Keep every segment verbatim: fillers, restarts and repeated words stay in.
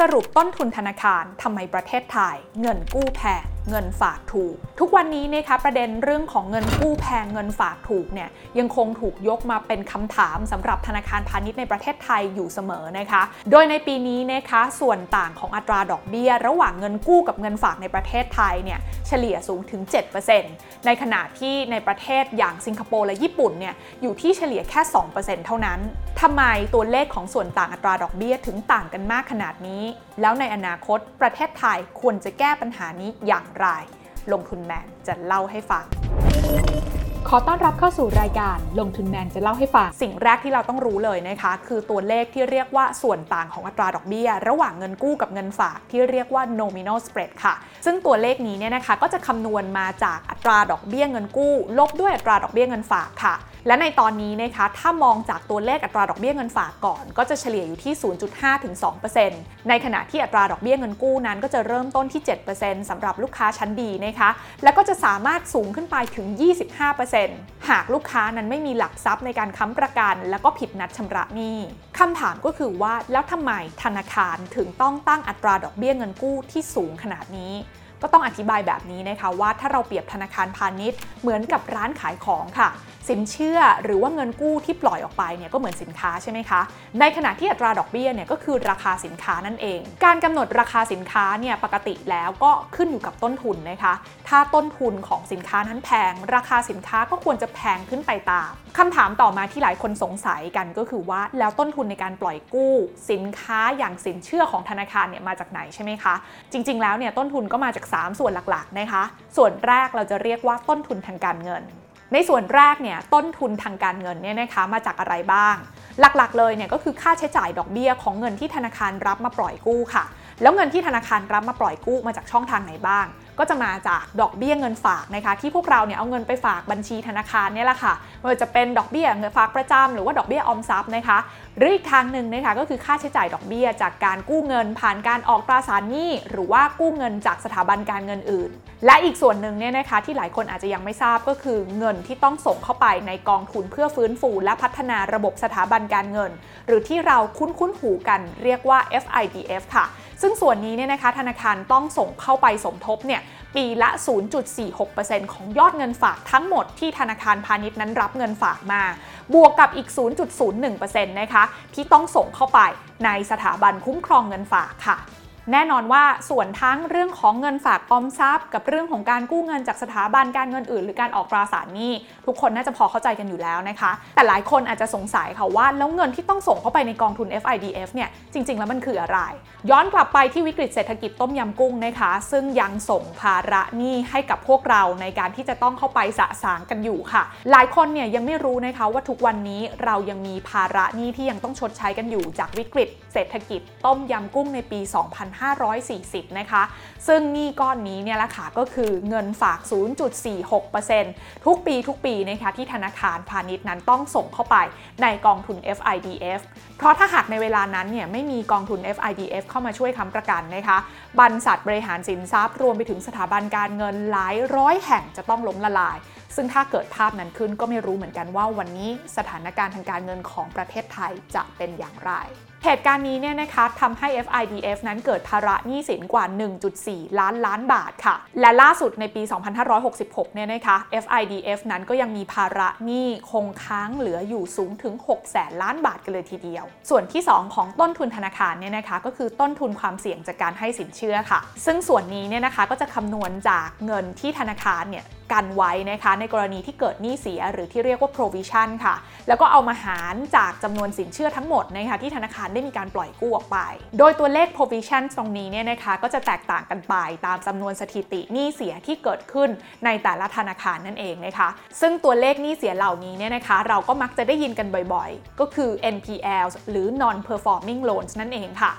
สรุปต้นทุนธนาคารทำไมประเทศไทยเงินกู้แพงเงินฝากถูกทุกวันนี้นะคะประเด็นเรื่องของเงินกู้แพงเงินฝากถูกเนี่ยยังคงถูกยกมาเป็นคำถามสำหรับธนาคารพาณิชย์ในประเทศไทยอยู่เสมอนะคะโดยในปีนี้นะคะส่วนต่างของอัตราดอกเบี้ยระหว่างเงินกู้กับเงินฝากในประเทศไทยเนี่ยเฉลี่ยสูงถึง เจ็ดเปอร์เซ็นต์ ในขณะที่ในประเทศอย่างสิงคโปร์และญี่ปุ่นเนี่ยอยู่ที่เฉลี่ยแค่ สองเปอร์เซ็นต์ เท่านั้นทำไมตัวเลขของส่วนต่างอัตราดอกเบี้ยถึงต่างกันมากขนาดนี้แล้วในอนาคตประเทศไทยควรจะแก้ปัญหานี้อย่างไรลงทุนแมนจะเล่าให้ฟังขอต้อนรับเข้าสู่รายการลงทุนแมนจะเล่าให้ฟังสิ่งแรกที่เราต้องรู้เลยนะคะคือตัวเลขที่เรียกว่าส่วนต่างของอัตราดอกเบี้ยระหว่างเงินกู้กับเงินฝากที่เรียกว่า nominal spread ค่ะซึ่งตัวเลขนี้เนี่ยนะคะก็จะคำนวณมาจากอัตราดอกเบี้ยเงินกู้ลบด้วยอัตราดอกเบี้ยเงินฝากค่ะและในตอนนี้นะคะถ้ามองจากตัวเลขอัตราดอกเบี้ยเงินฝากก่อนก็จะเฉลี่ยอยู่ที่ ศูนย์จุดห้าถึงสองเปอร์เซ็นต์ ในขณะที่อัตราดอกเบี้ยเงินกู้นั้นก็จะเริ่มต้นที่ เจ็ดเปอร์เซ็นต์ สำหรับลูกค้าชั้นดีนะคะและก็จะสามารถสูงขึ้นไปถึง ยี่สิบห้าเปอร์เซ็นต์ หากลูกค้านั้นไม่มีหลักทรัพย์ในการค้ำประกันแล้วก็ผิดนัดชำระหนี้คำถามก็คือว่าแล้วทำไมธนาคารถึงต้องตั้งอัตราดอกเบี้ยเงินกู้ที่สูงขนาดนี้ก็ต้องอธิบายแบบนี้นะคะว่าถ้าเราเปรียบธนาคารพาณิชย์เหมือนกับร้านขายของค่ะสินเชื่อหรือว่าเงินกู้ที่ปล่อยออกไปเนี่ยก็เหมือนสินค้าใช่ไหมคะในขณะที่อัตราดอกเบี้ยเนี่ยก็คือราคาสินค้านั่นเองการกำหนดราคาสินค้าเนี่ยปกติแล้วก็ขึ้นอยู่กับต้นทุนนะคะถ้าต้นทุนของสินค้านั้นแพงราคาสินค้าก็ควรจะแพงขึ้นไปตามคำถามต่อมาที่หลายคนสงสัยกันก็คือว่าแล้วต้นทุนในการปล่อยกู้สินค้าอย่างสินเชื่อของธนาคารเนี่ยมาจากไหนใช่ไหมคะจริงๆแล้วเนี่ยต้นทุนก็มาจากสามส่วนหลักๆนะคะส่วนแรกเราจะเรียกว่าต้นทุนทางการเงินในส่วนแรกเนี่ยต้นทุนทางการเงินเนี่ยนะคะมาจากอะไรบ้างหลักๆเลยเนี่ยก็คือค่าใช้จ่ายดอกเบี้ยของเงินที่ธนาคารรับมาปล่อยกู้ค่ะแล้วเงินที่ธนาคารรับมาปล่อยกู้มาจากช่องทางไหนบ้างก็จะมาจากดอกเบี้ยเงินฝากนะคะที่พวกเราเนี่ยเอาเงินไปฝากบัญชีธนาคารเนี่ยแหละค่ะไม่ว่าจะเป็นดอกเบี้ยเงินฝากประจำหรือว่าดอกเบี้ยออมทรัพย์นะคะหรืออีกทางนึงนะคะก็คือค่าใช้จ่ายดอกเบี้ยจากการกู้เงินผ่านการออกตราสารหนี้หรือว่ากู้เงินจากสถาบันการเงินอื่นและอีกส่วนหนึ่งเนี่ยนะคะที่หลายคนอาจจะยังไม่ทราบก็คือเงินที่ต้องส่งเข้าไปในกองทุนเพื่อฟื้นฟูและพัฒนาระบบสถาบันการเงินหรือที่เราคุ้นๆหูกันเรียกว่า เอฟ ไอ ดี เอฟ ค่ะซึ่งส่วนนี้เนี่ยนะคะธนาคารต้องส่งเข้าไปสมทบเนี่ยปีละ ศูนย์จุดสี่หกเปอร์เซ็นต์ ของยอดเงินฝากทั้งหมดที่ธนาคารพาณิชย์นั้นรับเงินฝากมาบวกกับอีก ศูนย์จุดศูนย์หนึ่งเปอร์เซ็นต์ นะคะที่ต้องส่งเข้าไปในสถาบันคุ้มครองเงินฝากค่ะแน่นอนว่าส่วนทั้งเรื่องของเงินฝากออมทรัพย์กับเรื่องของการกู้เงินจากสถาบันการเงินอื่นหรือการออกตราสารหนี้ทุกคนน่าจะพอเข้าใจกันอยู่แล้วนะคะแต่หลายคนอาจจะสงสัยค่ะว่าแล้วเงินที่ต้องส่งเข้าไปในกองทุน เอฟ ไอ ดี เอฟ เนี่ยจริงๆแล้วมันคืออะไรย้อนกลับไปที่วิกฤตเศรษฐกิจต้มยำกุ้งนะคะซึ่งยังส่งภาระหนี้ให้กับพวกเราในการที่จะต้องเข้าไปสะสางกันอยู่ค่ะหลายคนเนี่ยยังไม่รู้นะคะว่าทุกวันนี้เรายังมีภาระหนี้ที่ยังต้องชดใช้กันอยู่จากวิกฤตเศรษฐกิจต้มยำกุ้งในปีสองพันห้าร้อยสี่สิบนะคะซึ่งหนี้ก้อนนี้เนี่ยแหละค่ะก็คือเงินฝาก ศูนย์จุดสี่หกเปอร์เซ็นต์ ทุกปีทุกปีนะคะที่ธนาคารพาณิชย์นั้นต้องส่งเข้าไปในกองทุน เอฟ ไอ ดี เอฟ เพราะถ้าหากในเวลานั้นเนี่ยไม่มีกองทุน เอฟ ไอ ดี เอฟ เข้ามาช่วยค้ำประกันนะคะบรรษัทบริหารสินทรัพย์รวมไปถึงสถาบันการเงินหลายร้อยแห่งจะต้องล้มละลายซึ่งถ้าเกิดภาพนั้นขึ้นก็ไม่รู้เหมือนกันว่าวันนี้สถานการณ์ทางการเงินของประเทศไทยจะเป็นอย่างไรเหตุการณ์นี้เนี่ยนะคะทำให้ เอฟ ไอ ดี เอฟ นั้นเกิดภาระหนี้สินกว่า หนึ่งจุดสี่ล้านล้านบาทค่ะและล่าสุดในปีสองพันห้าร้อยหกสิบหกเนี่ยนะคะ เอฟ ไอ ดี เอฟ นั้นก็ยังมีภาระหนี้คงค้างเหลืออยู่สูงถึงหกแสนล้านบาทกันเลยทีเดียวส่วนที่สองของต้นทุนธนาคารเนี่ยนะคะก็คือต้นทุนความเสี่ยงจากการให้สินเชื่อค่ะซึ่งส่วนนี้เนี่ยนะคะก็จะคำนวณจากเงินที่ธนาคารเนี่ยกันไว้นะคะในกรณีที่เกิดหนี้เสียหรือที่เรียกว่า provision ค่ะแล้วก็เอามาหารจากจำนวนสินเชื่อทั้งหมดนะคะที่ธนาคารได้มีการปล่อยกู้ออกไปโดยตัวเลข provision ตรงนี้เนี่ยนะคะก็จะแตกต่างกันไปตามจำนวนสถิติหนี้เสียที่เกิดขึ้นในแต่ละธนาคารนั่นเองนะคะซึ่งตัวเลขหนี้เสียเหล่านี้เนี่ยนะคะเราก็มักจะได้ยินกันบ่อยๆก็คือ เอ็น พี แอล หรือ non performing loans นั่นเองค่ะ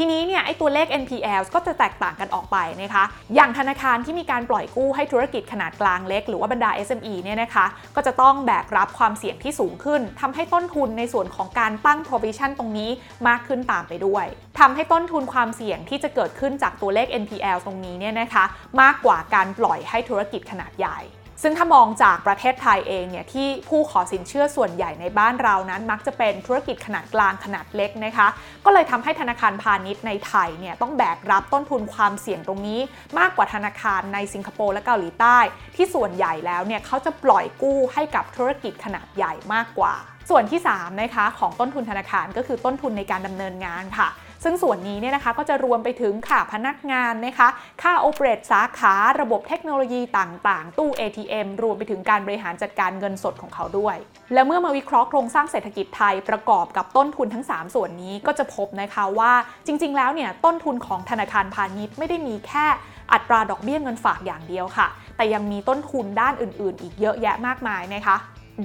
ทีนี้เนี่ยไอ้ตัวเลข เอ็น พี แอล ก็จะแตกต่างกันออกไปนะคะอย่างธนาคารที่มีการปล่อยกู้ให้ธุรกิจขนาดกลางเล็กหรือว่าบรรดา เอส เอ็ม อี เนี่ยนะคะก็จะต้องแบกรับความเสี่ยงที่สูงขึ้นทำให้ต้นทุนในส่วนของการตั้ง provision ตรงนี้มากขึ้นตามไปด้วยทำให้ต้นทุนความเสี่ยงที่จะเกิดขึ้นจากตัวเลข เอ็น พี แอล ตรงนี้เนี่ยนะคะมากกว่าการปล่อยให้ธุรกิจขนาดใหญ่ ซึ่งถ้ามองจากประเทศไทยเองเนี่ยที่ผู้ขอสินเชื่อส่วนใหญ่ในบ้านเรานั้นมักจะเป็นธุรกิจขนาดกลางขนาดเล็กนะคะก็เลยทำให้ธนาคารพาณิชย์ในไทยเนี่ยต้องแบกรับต้นทุนความเสี่ยงตรงนี้มากกว่าธนาคารในสิงคโปร์และเกาหลีใต้ที่ส่วนใหญ่แล้วเนี่ยเขาจะปล่อยกู้ให้กับธุรกิจขนาดใหญ่มากกว่าส่วนที่สามนะคะของต้นทุนธนาคารก็คือต้นทุนในการดำเนินงานค่ะซึ่งส่วนนี้เนี่ยนะคะก็จะรวมไปถึงค่าพนักงานนะคะค่าโอเปเรตสาขาระบบเทคโนโลยีต่างๆตู้ เอ ที เอ็ม รวมไปถึงการบริหารจัดการเงินสดของเขาด้วยและเมื่อมาวิเคราะห์โครงสร้างเศรษฐกิจไทยประกอบกับต้นทุนทั้งสามส่วนนี้ก็จะพบนะคะว่าจริงๆแล้วเนี่ยต้นทุนของธนาคารพาณิชย์ไม่ได้มีแค่อัตราดอกเบี้ยเงินฝากอย่างเดียวค่ะแต่ยังมีต้นทุนด้านอื่นๆอีกเยอะแยะมากมายนะคะ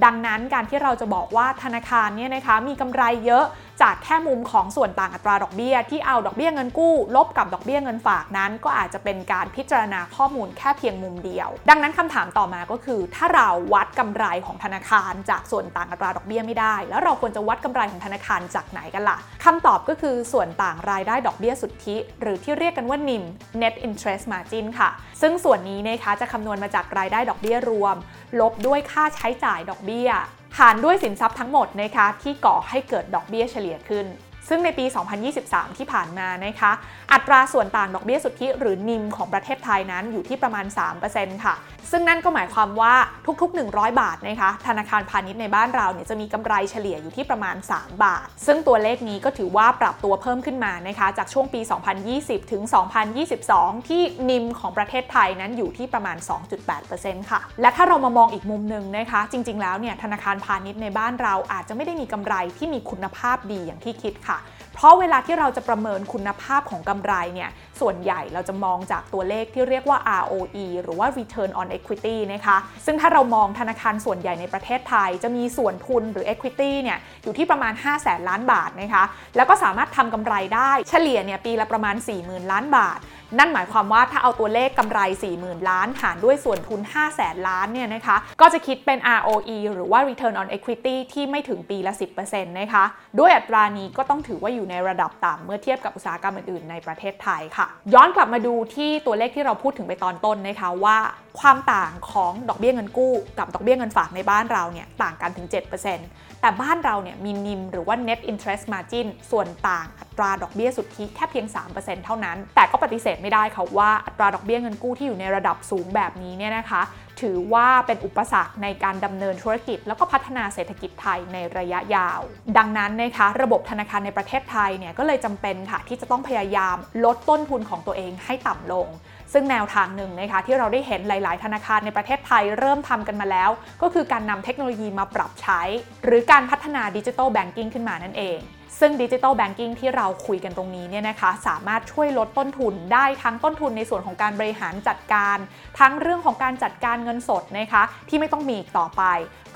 ดังนั้นการที่เราจะบอกว่าธนาคารเนี่ยนะคะมีกำไรเยอะจากแค่มุมของส่วนต่างอัตราดอกเบี้ยที่เอาดอกเบี้ยเงินกู้ลบกับดอกเบี้ยเงินฝากนั้นก็อาจจะเป็นการพิจารณาข้อมูลแค่เพียงมุมเดียวดังนั้นคำถามต่อมาก็คือถ้าเราวัดกำไรของธนาคารจากส่วนต่างอัตราดอกเบี้ยไม่ได้แล้วเราควรจะวัดกำไรของธนาคารจากไหนกันล่ะคำตอบก็คือส่วนต่างรายได้ดอกเบี้ยสุทธิหรือที่เรียกกันว่า เอ็น ไอ เอ็ม Net Interest Margin ค่ะซึ่งส่วนนี้นะคะจะคำนวณมาจากรายได้ดอกเบี้ยรวมลบด้วยค่าใช้จ่ายดอกเบี้ยหารด้วยสินทรัพย์ทั้งหมดนะคะที่ก่อให้เกิดดอกเบี้ยเฉลี่ยขึ้นซึ่งในปี สองพันยี่สิบสาม ที่ผ่านมานะคะอัตราส่วนต่างดอกเบี้ยสุทธิหรือ เอ็น ไอ เอ็ม ของประเทศไทยนั้นอยู่ที่ประมาณ สามเปอร์เซ็นต์ ค่ะซึ่งนั่นก็หมายความว่าทุกๆหนึ่งร้อยบาทนะคะธนาคารพาณิชย์ในบ้านเราเนี่ยจะมีกำไรเฉลี่ยอยู่ที่ประมาณสามบาทซึ่งตัวเลขนี้ก็ถือว่าปรับตัวเพิ่มขึ้นมานะคะจากช่วงปี สองพันยี่สิบ ถึง สองพันยี่สิบสอง ที่ เอ็น ไอ เอ็ม ของประเทศไทยนั้นอยู่ที่ประมาณ สองจุดแปดเปอร์เซ็นต์ ค่ะและถ้าเรามามองอีกมุมนึงนะคะจริงๆแล้วเนี่ยธนาคารพาณิชย์ในบ้านเราอาจจะไม่ได้มีกำไรที่มีคุณภาพดีอย่างที่คิดค่ะเพราะเวลาที่เราจะประเมินคุณภาพของกำไรเนี่ยส่วนใหญ่เราจะมองจากตัวเลขที่เรียกว่า อาร์ โอ อี หรือว่า Return on Equity นะคะซึ่งถ้าเรามองธนาคารส่วนใหญ่ในประเทศไทยจะมีส่วนทุนหรือ Equity เนี่ยอยู่ที่ประมาณ ห้าแสน ล้านบาทนะคะแล้วก็สามารถทำกำไรได้เฉลี่ยเนี่ยปีละประมาณ สี่หมื่น ล้านบาทนั่นหมายความว่าถ้าเอาตัวเลขกำไร สี่หมื่น ล้านหารด้วยส่วนทุน ห้าแสน ล้านเนี่ยนะคะก็จะคิดเป็น อาร์ โอ อี หรือว่า Return on Equity ที่ไม่ถึงปีละ สิบเปอร์เซ็นต์ นะคะด้วยอัตรานี้ก็ต้องถือว่าอยู่ในระดับต่ำเมื่อเทียบกับอุตสาหกรรมอื่นๆในประเทศไทยค่ะย้อนกลับมาดูที่ตัวเลขที่เราพูดถึงไปตอนต้นนะคะว่าความต่างของดอกเบี้ยเงินกู้กับดอกเบี้ยเงินฝากในบ้านเราเนี่ยต่างกันถึง เจ็ดเปอร์เซ็นต์ แต่บ้านเราเนี่ยมี เอ็น ไอ เอ็ม หรือว่า Net Interest Margin ส่วนต่างอัตราดอกเบี้ยสุทธิแค่เพียง สามเปอร์เซ็นต์ เท่านั้นแต่ก็ปฏิเสธไม่ได้ค่ะว่าอัตราดอกเบี้ยเงินกู้ที่อยู่ในระดับสูงแบบนี้เนี่ยนะคะถือว่าเป็นอุปสรรคในการดำเนินธุรกิจแล้วก็พัฒนาเศรษฐกิจไทยในระยะยาวดังนั้นนะคะระบบธนาคารในประเทศไทยเนี่ยก็เลยจำเป็นค่ะที่จะต้องพยายามลดต้นทุนของตัวเองให้ต่ำลงซึ่งแนวทางหนึ่งนะคะที่เราได้เห็นหลายๆธนาคารในประเทศไทยเริ่มทำกันมาแล้วก็คือการนำเทคโนโลยีมาปรับใช้หรือการพัฒนาดิจิทัลแบงกิ้งขึ้นมานั่นเองซึ่ง Digital Banking ที่เราคุยกันตรงนี้เนี่ยนะคะสามารถช่วยลดต้นทุนได้ทั้งต้นทุนในส่วนของการบริหารจัดการทั้งเรื่องของการจัดการเงินสดนะคะที่ไม่ต้องมีอีกต่อไป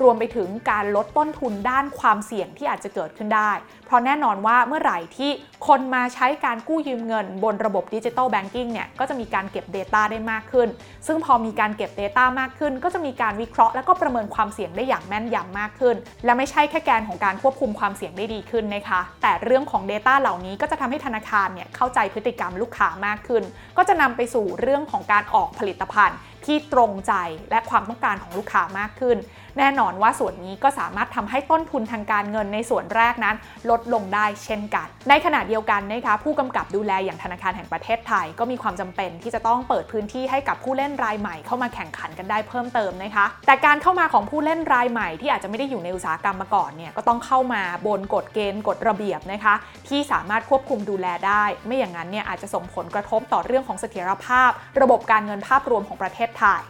รวมไปถึงการลดต้นทุนด้านความเสี่ยงที่อาจจะเกิดขึ้นได้เพราะแน่นอนว่าเมื่อไหร่ที่คนมาใช้การกู้ยืมเงินบนระบบ Digital Banking เนี่ยก็จะมีการเก็บ Data ได้มากขึ้นซึ่งพอมีการเก็บ Data มากขึ้นก็จะมีการวิเคราะห์และก็ประเมินความเสี่ยงได้อย่างแม่นยำมากขึ้นและไม่ใช่แค่แกนของการควบคุมความเสี่ยงได้ดีขึ้นนะคะแต่เรื่องของ Data เหล่านี้ก็จะทำให้ธนาคารเนี่ยเข้าใจพฤติกรรมลูกค้ามากขึ้นก็จะนำไปสู่เรื่องของการออกผลิตภัณฑ์ที่ตรงใจและความต้องการของลูกค้ามากขึ้นแน่นอนว่าส่วนนี้ก็สามารถทำให้ต้นทุนทางการเงินในส่วนแรกนั้นลดลงได้เช่นกันในขณะเดียวกันนะคะผู้กำกับดูแลอย่างธนาคารแห่งประเทศไทยก็มีความจำเป็นที่จะต้องเปิดพื้นที่ให้กับผู้เล่นรายใหม่เข้ามาแข่งขันกันได้เพิ่มเติมนะคะแต่การเข้ามาของผู้เล่นรายใหม่ที่อาจจะไม่ได้อยู่ในอุตสาหกรรมมาก่อนเนี่ยก็ต้องเข้ามาบนกฎเกณฑ์กฎระเบียบนะคะที่สามารถควบคุมดูแลได้ไม่อย่างนั้นเนี่ยอาจจะส่งผลกระทบต่อเรื่องของเสถียรภาพระบบการเงินภาพรวมของประเทศไทย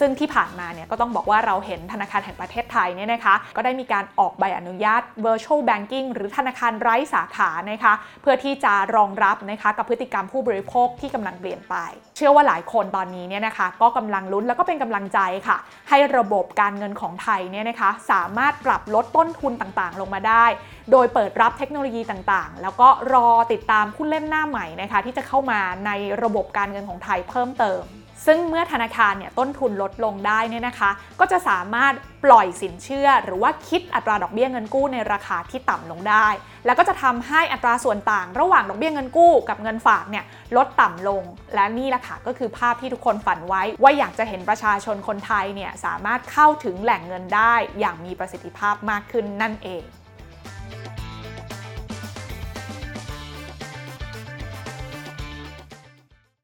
ซึ่งที่ผ่านมาเนี่ยก็ต้องบอกว่าเราเห็นธนาคารแห่งประเทศไทยเนี่ยนะคะก็ได้มีการออกใบอนุญาต Virtual Banking หรือธนาคารไร้สาขานะคะเพื่อที่จะรองรับนะคะกับพฤติกรรมผู้บริโภคที่กำลังเปลี่ยนไปเชื่อว่าหลายคนตอนนี้เนี่ยนะคะก็กำลังลุ้นแล้วก็เป็นกำลังใจค่ะให้ระบบการเงินของไทยเนี่ยนะคะสามารถปรับลดต้นทุนต่างๆลงมาได้โดยเปิดรับเทคโนโลยีต่างๆแล้วก็รอติดตามผู้เล่นหน้าใหม่นะคะที่จะเข้ามาในระบบการเงินของไทยเพิ่มเติม ซึ่งเมื่อธนาคารเนี่ยต้นทุนลดลงได้เนี่ยนะคะก็จะสามารถปล่อยสินเชื่อหรือว่าคิดอัตราดอกเบี้ยเงินกู้ในราคาที่ต่ำลงได้แล้วก็จะทำให้อัตราส่วนต่างระหว่างดอกเบี้ยเงินกู้กับเงินฝากเนี่ยลดต่ำลงและนี่แหละค่ะก็คือภาพที่ทุกคนฝันไว้ว่าอยากจะเห็นประชาชนคนไทยเนี่ยสามารถเข้าถึงแหล่งเงินได้อย่างมีประสิทธิภาพมากขึ้นนั่นเอง